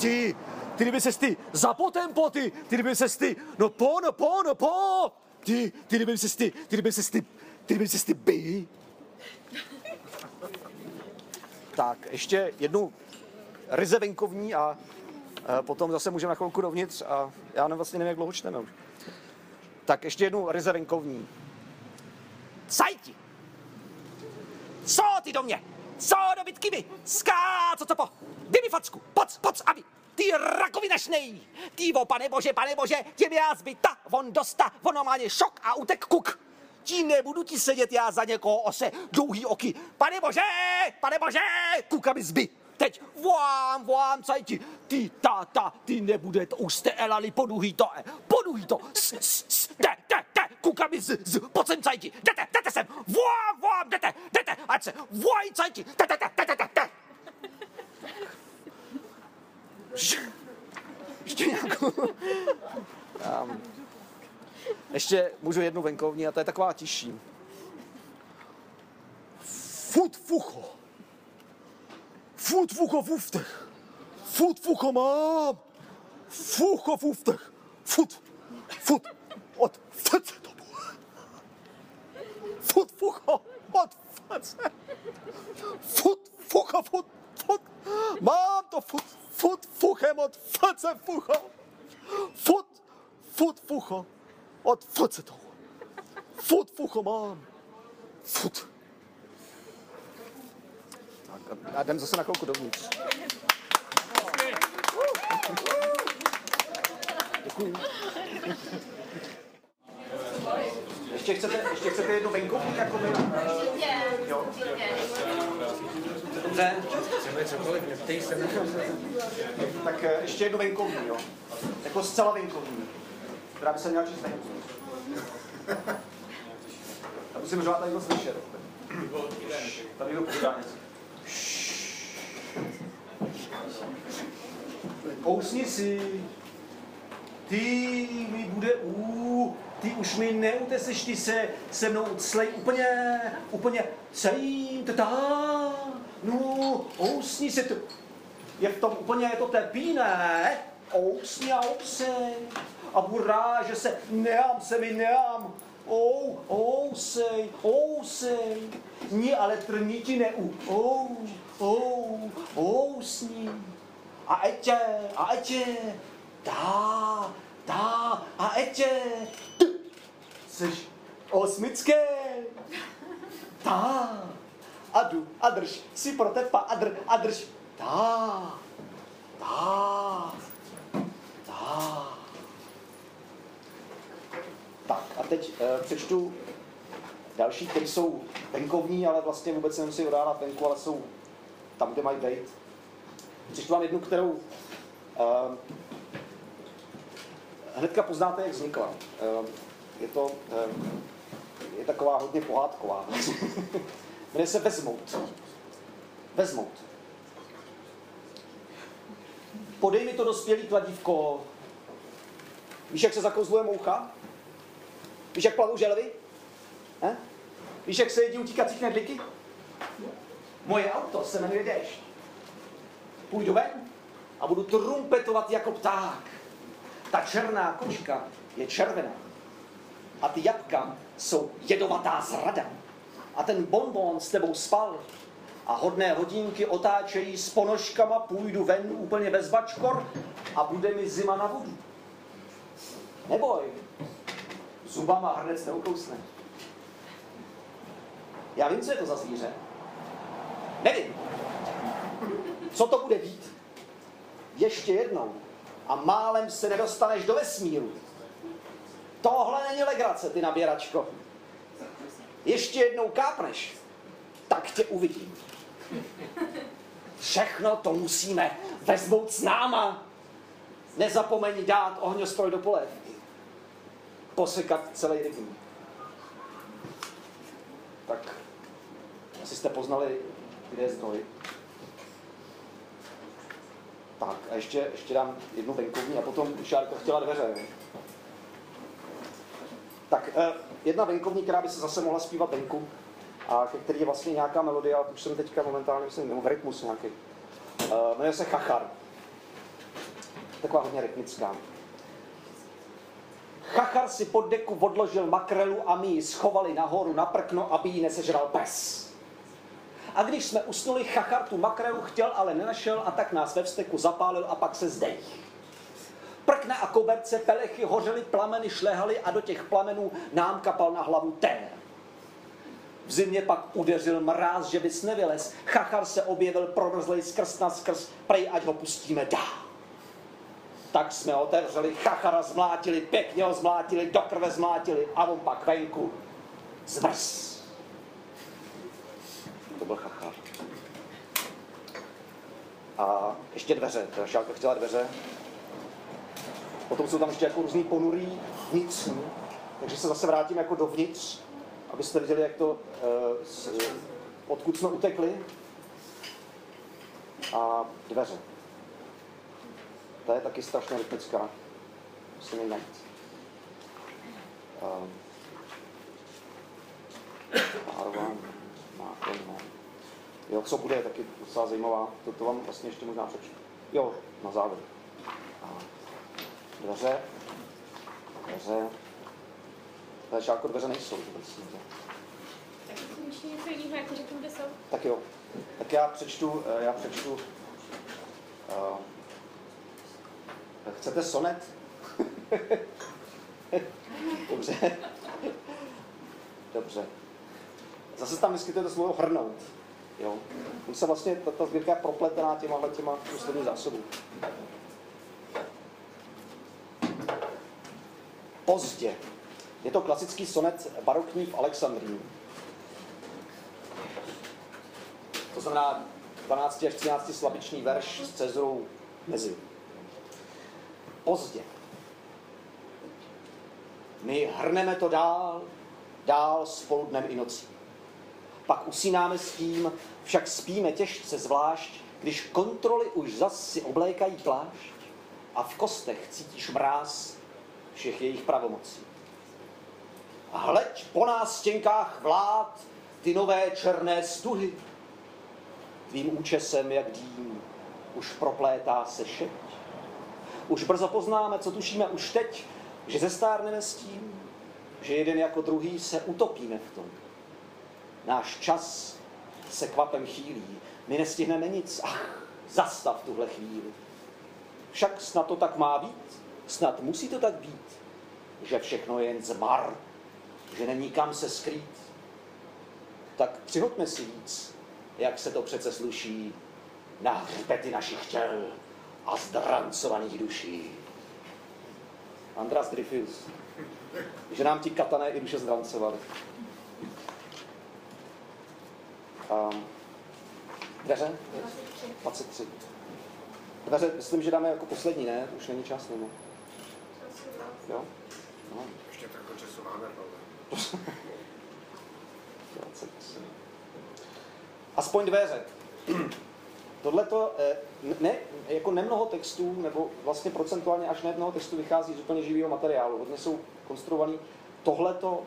Ty kdyby ses ty zapotempo, ty kdyby ses ty, no po, ty kdyby ses ty, by. Tak, ještě jednu ryze venkovní a potom zase můžeme na chvilku dovnitř a já vlastně nevím, jak dlouho čteme už. Tak, ještě jednu ryze venkovní. Cajti! Co ty do mě? Co do bytky mi? Ská, co po? Dej mi facku, poc, aby! Ty rakovinašnej! Tývo, pane bože, těm já zbyta, von dosta, ono má ně šok a utek kuk. Ti nebudu ti sedět já za někoho ose, dlouhý oky. Pane bože, kuka mi zby. Teď volám, cajti. Ty táta, ty nebude to, už jste elali, poduhý to. Te, kuka mi z, pojď sem, cajti. Jdete sem, volám, jdete, ať se, volaj, cajti, te. Ještě nějakou... Ještě můžu jednu venkovní a to je taková tišší. Fut fucho fuftech. Fut fucho mám. Fucho fuftech. Fut. Od fece to bude. Fut fucho. Od fece. Fut fucho fut. Mám to fut fuchem od fece fucho. Fut fucho od fece toho. Fut fucho mám. Fut. Tak a jdem zase na chvilku dovnitř. Děkuji. Ještě chcete jednu venkovní jako my? Určitě. Dobře. je cokoliv, neptej se na to. Tak ještě jednu venkovní, jo. Jako zcela venkovní. Která by se měla číst venkovní. A musím řvát, tady to slyšet. Tady jdu povídá něco. Kousni si. Ty mi bude ty už mi neuteseš, ty se se mnou clej úplně celým, no, ousni se, to je v tom úplně to tepí, ne? Ousni a ousej, a burá, že se, neám se mi, neám, ousej, ousej, ni ale trní ti neu, ousni, a etě, tá, a etě, seš osmické, tá, a jdu, a drž, si pro tepa, a drž, tá. Tak a teď přečtu další, které jsou venkovní, ale vlastně vůbec nemusí odávat venku, ale jsou tam, kde mají být. Přečtu vám jednu, kterou hnedka poznáte, jak vznikla. Je taková hodně pohádková. Jmenuje se Vezmout. Vezmout. Podej mi to dospělý kladívko. Víš, jak se zakouzluje moucha? Víš, jak plavou želvy? Eh? Víš, jak se jedí utíkacích knedlíky? Moje auto se jmenuje Déšť. Půjdu ven a budu trumpetovat jako pták. Ta černá kočka je červená. A ty jablka jsou jedovatá zrada. A ten bonbon s tebou spal. A hodné hodinky otáčejí s ponožkama, půjdu ven úplně bez bačkor a bude mi zima na vodu. Neboj, zubama hrnec neukousne. Já vím, co je to za zvíře. Nevím, co to bude být. Ještě jednou a málem se nedostaneš do vesmíru. Tohle není legrace, ty naběračko. Ještě jednou kápneš, tak tě uvidím. Všechno to musíme vezmout s náma. Nezapomeň dát ohňostroj do polévky. Posekat celý rybník. Tak, asi jste poznali, kde je zdroj. Tak, a ještě dám jednu venkovní a potom Šárka chtěla dveře. Tak, jedna venkovní, která by se zase mohla zpívat venku, a který je vlastně nějaká melodie, ale už jsem teďka momentálně, nebo v rytmus nějaký. Jmenuje se Chachar. Taková hodně rytmická. Chachar si pod deku odložil makrelu a my ji schovali nahoru na prkno, aby ji nesežral pes. A když jsme usnuli, Chachar tu makrelu chtěl, ale nenašel a tak nás ve vsteku zapálil a pak se zdejch. Prkna a koberce, pelechy hořely, plameny šlehaly a do těch plamenů nám kapal na hlavu ten. V zimě pak udeřil mráz, že bys nevylez. Chachar se objevil promrzlej skrz na skrz, prej ať ho pustíme dál. Tak jsme otevřeli, Chachara zmlátili, pěkně ho zmlátili, do krve zmlátili a on pak venku zmrz. To byl Chachar. A ještě dveře, ta Šálka chtěla dveře. Potom jsou tam ještě jako různý ponurý vnitřní, takže se zase vrátím jako dovnitř, abyste viděli, jak to odkud jsme utekli. A dveře. Ta je taky strašně rytmická. Musím ji najít. Jo, co bude, taky docela zajímavá. To vám vlastně ještě možná přečtu. Jo, na závěr. Dveře. Tady šálko dveře nejsou. Tak to ještě něco jiného, jak řeknu, kde jsou. Tak jo. Tak já přečtu. Chcete sonet? Dobře. Zase tam vyskytuje to slovo hrnout. Jo. On se vlastně, ta sbírka je propletená těma poslední zásobů. Pozdě. Je to klasický sonet barokní v Alexandrii. To znamená 12 až 13 slabiční verš s cezurou mezi. Pozdě. My hrneme to dál spolu dnem i nocí. Pak usínáme s tím, však spíme těžce zvlášť, když kontroly už zas si oblékají plášť a v kostech cítíš mráz všech jejich pravomocí. A hleď po nás těnkách vlád ty nové černé stuhy. Tvým účesem, jak dým, už proplétá se šeť. Už brzo poznáme, co tušíme už teď, že zestárneme s tím, že jeden jako druhý se utopíme v tom. Náš čas se kvapem chýlí, my nestihneme nic, ach, zastav tuhle chvíli. Však snad to tak má být, snad musí to tak být, že všechno je jen zmar, že není kam se skrýt. Tak přihoďme si víc, jak se to přece sluší, na hřbety našich těl a zdrancovaných duší. Andras Dreyfus, že nám ti katané i duše zdrancovali. Dveře? 23. Dveře, myslím, že dáme jako poslední, ne? Už není čas, nebo? Jo? No. Ještě takhle času máme. 23. Aspoň dveře. Tohleto, ne, jako nemnoho textů, nebo vlastně procentuálně až nejednoho textu vychází z úplně živého materiálu. Hodně jsou konstruovaný. Tohleto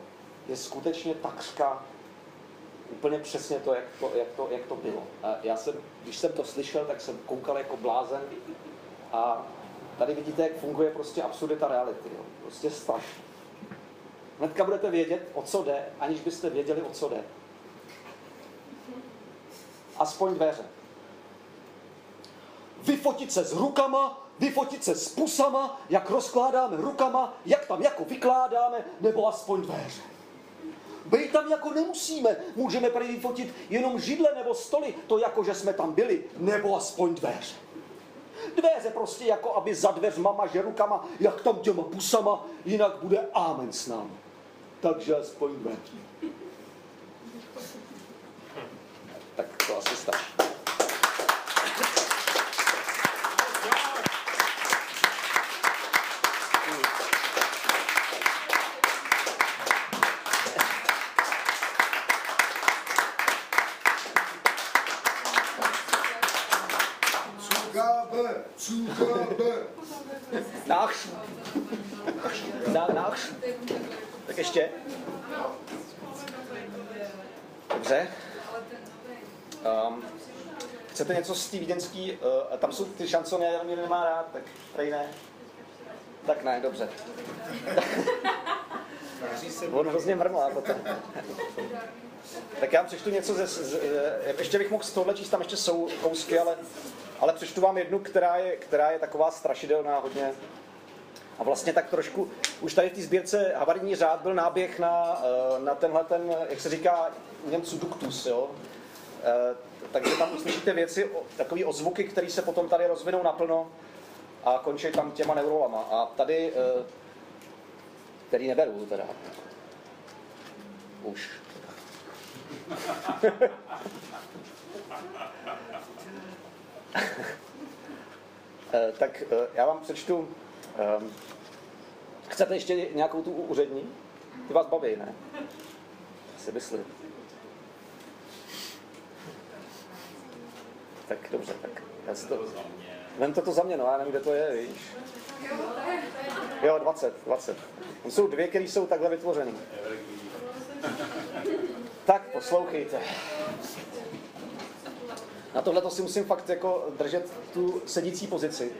je skutečně takřka úplně přesně to, jak to bylo. Já jsem, když jsem to slyšel, tak jsem koukal jako blázen. A tady vidíte, jak funguje prostě absurdita reality. Jo. Prostě strašný. Hnedka budete vědět, o co jde, aniž byste věděli, o co jde. Aspoň dveře. Vyfotit se s rukama, vyfotit se s pusama, jak rozkládáme rukama, jak tam jako vykládáme, nebo aspoň dveře. Bejt tam jako nemusíme, můžeme prý vyfotit jenom židle nebo stoly, to jako, že jsme tam byli, nebo aspoň dveře. Dveře prostě jako, aby za dveřma maže rukama, jak tam těma pusama, jinak bude ámen s námi. Takže aspoň dveře. Tak to asi stačí. Náš. Tak ještě. Dobře. Chcete něco z té vídeňské? Tam jsou ty šancony, já mě nemá rád, tak prej ne. Tak ne, dobře. On hrozně mrmlá potom. Tak já vám přečtu něco ještě bych mohl z tohohle číst, tam ještě jsou kousky, ale přečtu vám jednu, která je taková strašidelná hodně. A vlastně tak trošku, už tady v té sbírce Havarijní řád byl náběh na tenhle ten, jak se říká Němcu duktus, jo. Takže tam uslyšíte věci, takový ozvuky, které se potom tady rozvinou naplno a končí tam těma neurolama. A tady, který neberu teda. Už. Tak já vám přečtu. Chcete ještě nějakou tu úřední? Ty vás baví, ne? Si myslím. Tak dobře, tak. Vemte to za mě, no, já nevím, kde to je, víš. Jo, 20. Jsou dvě, které jsou takhle vytvořené. Tak, poslouchejte. Na tohleto si musím fakt jako držet tu sedící pozici.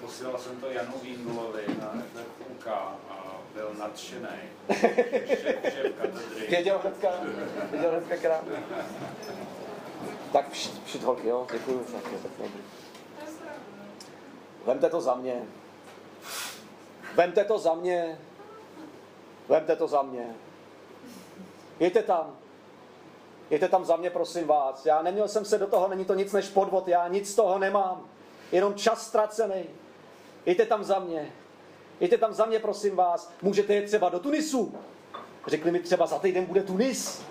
Posílal jsem to Janu Víngulovi na FFUK a byl nadšený. Šéf katedry. Věděl hnedka krát. Tak pšit holky, jo, děkuju. Vemte to za mě. Jeďte tam za mě, prosím vás. Já neměl jsem se do toho, není to nic než podvod, já nic z toho nemám. Jenom čas ztracený. Jeďte tam za mě, prosím vás. Můžete jet třeba do Tunisu. Řekli mi, třeba za týden bude Tunis.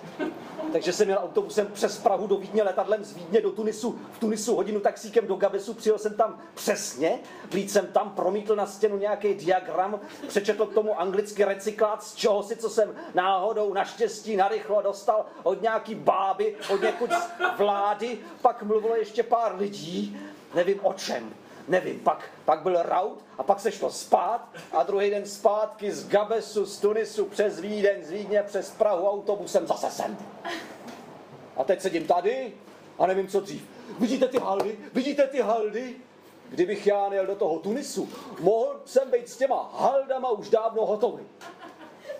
takže jsem jel autobusem přes Prahu do Vídně, letadlem z Vídně do Tunisu, v Tunisu hodinu taxíkem do Gabesu, přijel jsem tam přesně, vlít jsem tam, promítl na stěnu nějaký diagram, přečetl k tomu anglicky recyklát z čehosi, co jsem náhodou, naštěstí, narychlo dostal od nějaký báby, od někud z vlády, pak mluvilo ještě pár lidí, nevím o čem. Nevím, pak byl raut a pak se šlo spát a druhý den zpátky z Gabesu, z Tunisu, přes Vídeň, z Vídně, přes Prahu autobusem zase sem. A teď sedím tady a nevím, co dřív. Vidíte ty haldy? Vidíte ty haldy? Kdybych já nejel do toho Tunisu, mohl jsem být s těma haldama už dávno hotový.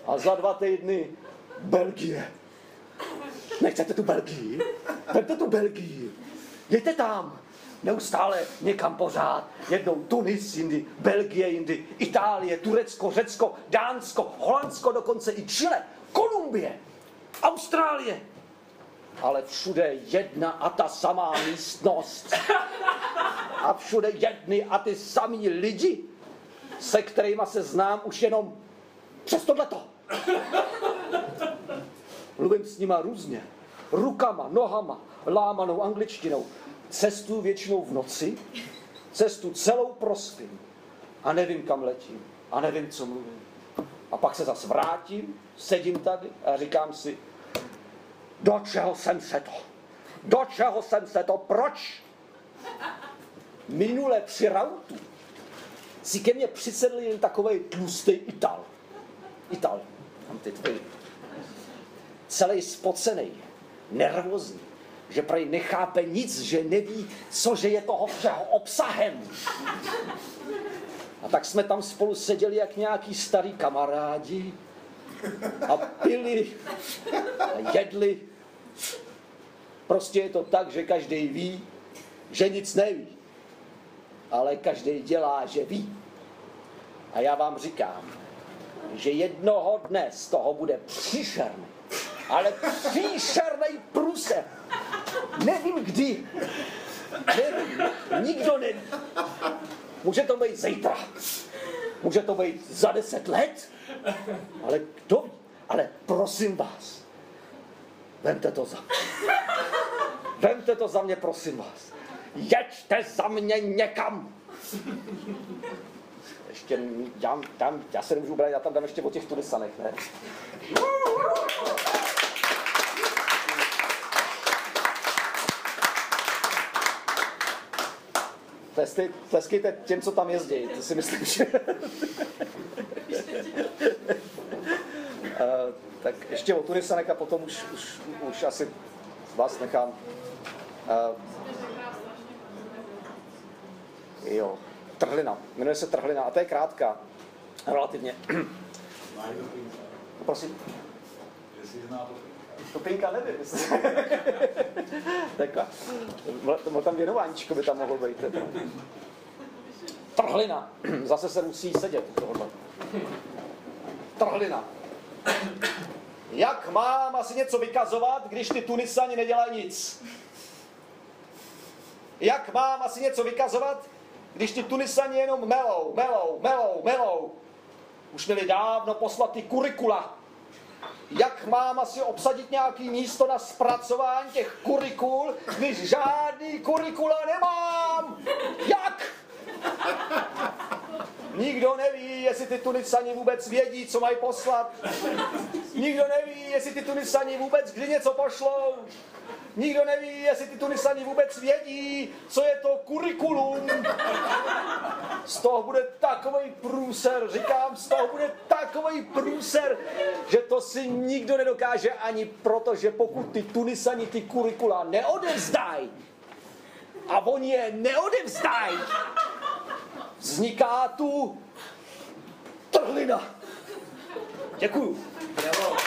A za 2 týdny Belgie. Nechcete tu Belgii? Vemte tu Belgii. Jeďte tam. Neustále někam pořád, jednou Tunis, jindy Belgie, jindy Itálie, Turecko, Řecko, Dánsko, Holandsko, dokonce i Chile, Kolumbie, Austrálie. Ale všude jedna a ta samá místnost. A všude jedny a ty samý lidi, se kterýma se znám už jenom přes tohleto. Mluvím s nima různě, rukama, nohama, lámanou angličtinou. Cestu většinou v noci, cestu celou prostým a nevím, kam letím a nevím, co mluvím. A pak se zase vrátím, sedím tady a říkám si, do čeho jsem se to, proč? Minule při rautu si ke mně přisedl jen takovej tlustý Ital, tam ty tvoji. Celý spocenej, nervózní. Že prej nechápe nic, že neví, cože je toho všeho obsahem. A tak jsme tam spolu seděli jak nějaký starý kamarádi a pili a jedli. Prostě je to tak, že každý ví, že nic neví, ale každý dělá, že ví. A já vám říkám, že jednoho dne z toho bude příšerný, ale příšerný průser. Nevím kdy, nevím, nikdo neví. Může to být zítra, může to být za 10 let, ale kdo ví? Ale prosím vás, vemte to za mě, prosím vás. Jeďte za mě někam. Ještě já se nemůžu brát, já tam dám ještě o těch Tunisanech, ne? Tleskejte těm, co tam jezdí, to si myslím, že... Tak ještě o Tunisanek a potom už asi vás nechám. Jo, trhlina, jmenuje se trhlina a to je krátká, relativně. Prosím? Topinka nevím, jestli. Takhle. To tam věnováníčko by tam mohlo být. Trhlina. Zase se musí sedět. Tohle. Trhlina. Jak mám asi něco vykazovat, když ty Tunisani nedělají nic? Jak mám asi něco vykazovat, když ty Tunisani jenom melou? Už měli dávno poslat ty kurikula. Jak mám asi obsadit nějaké místo na zpracování těch kurikul, když žádný kurikula nemám? Jak? Nikdo neví, jestli ty Tunisani vůbec vědí, co mají poslat. Nikdo neví, jestli ty Tunisani vůbec kdy něco pošlou. Nikdo neví, jestli ty Tunisani vůbec vědí, co je to kurikulum. Z toho bude takovej průser, říkám, z toho bude takovej průser, že to si nikdo nedokáže ani proto, že pokud ty Tunisani ty kurikula neodevzdají, a oni je neodevzdají, vzniká tu trhlina. Děkuju. Bravo.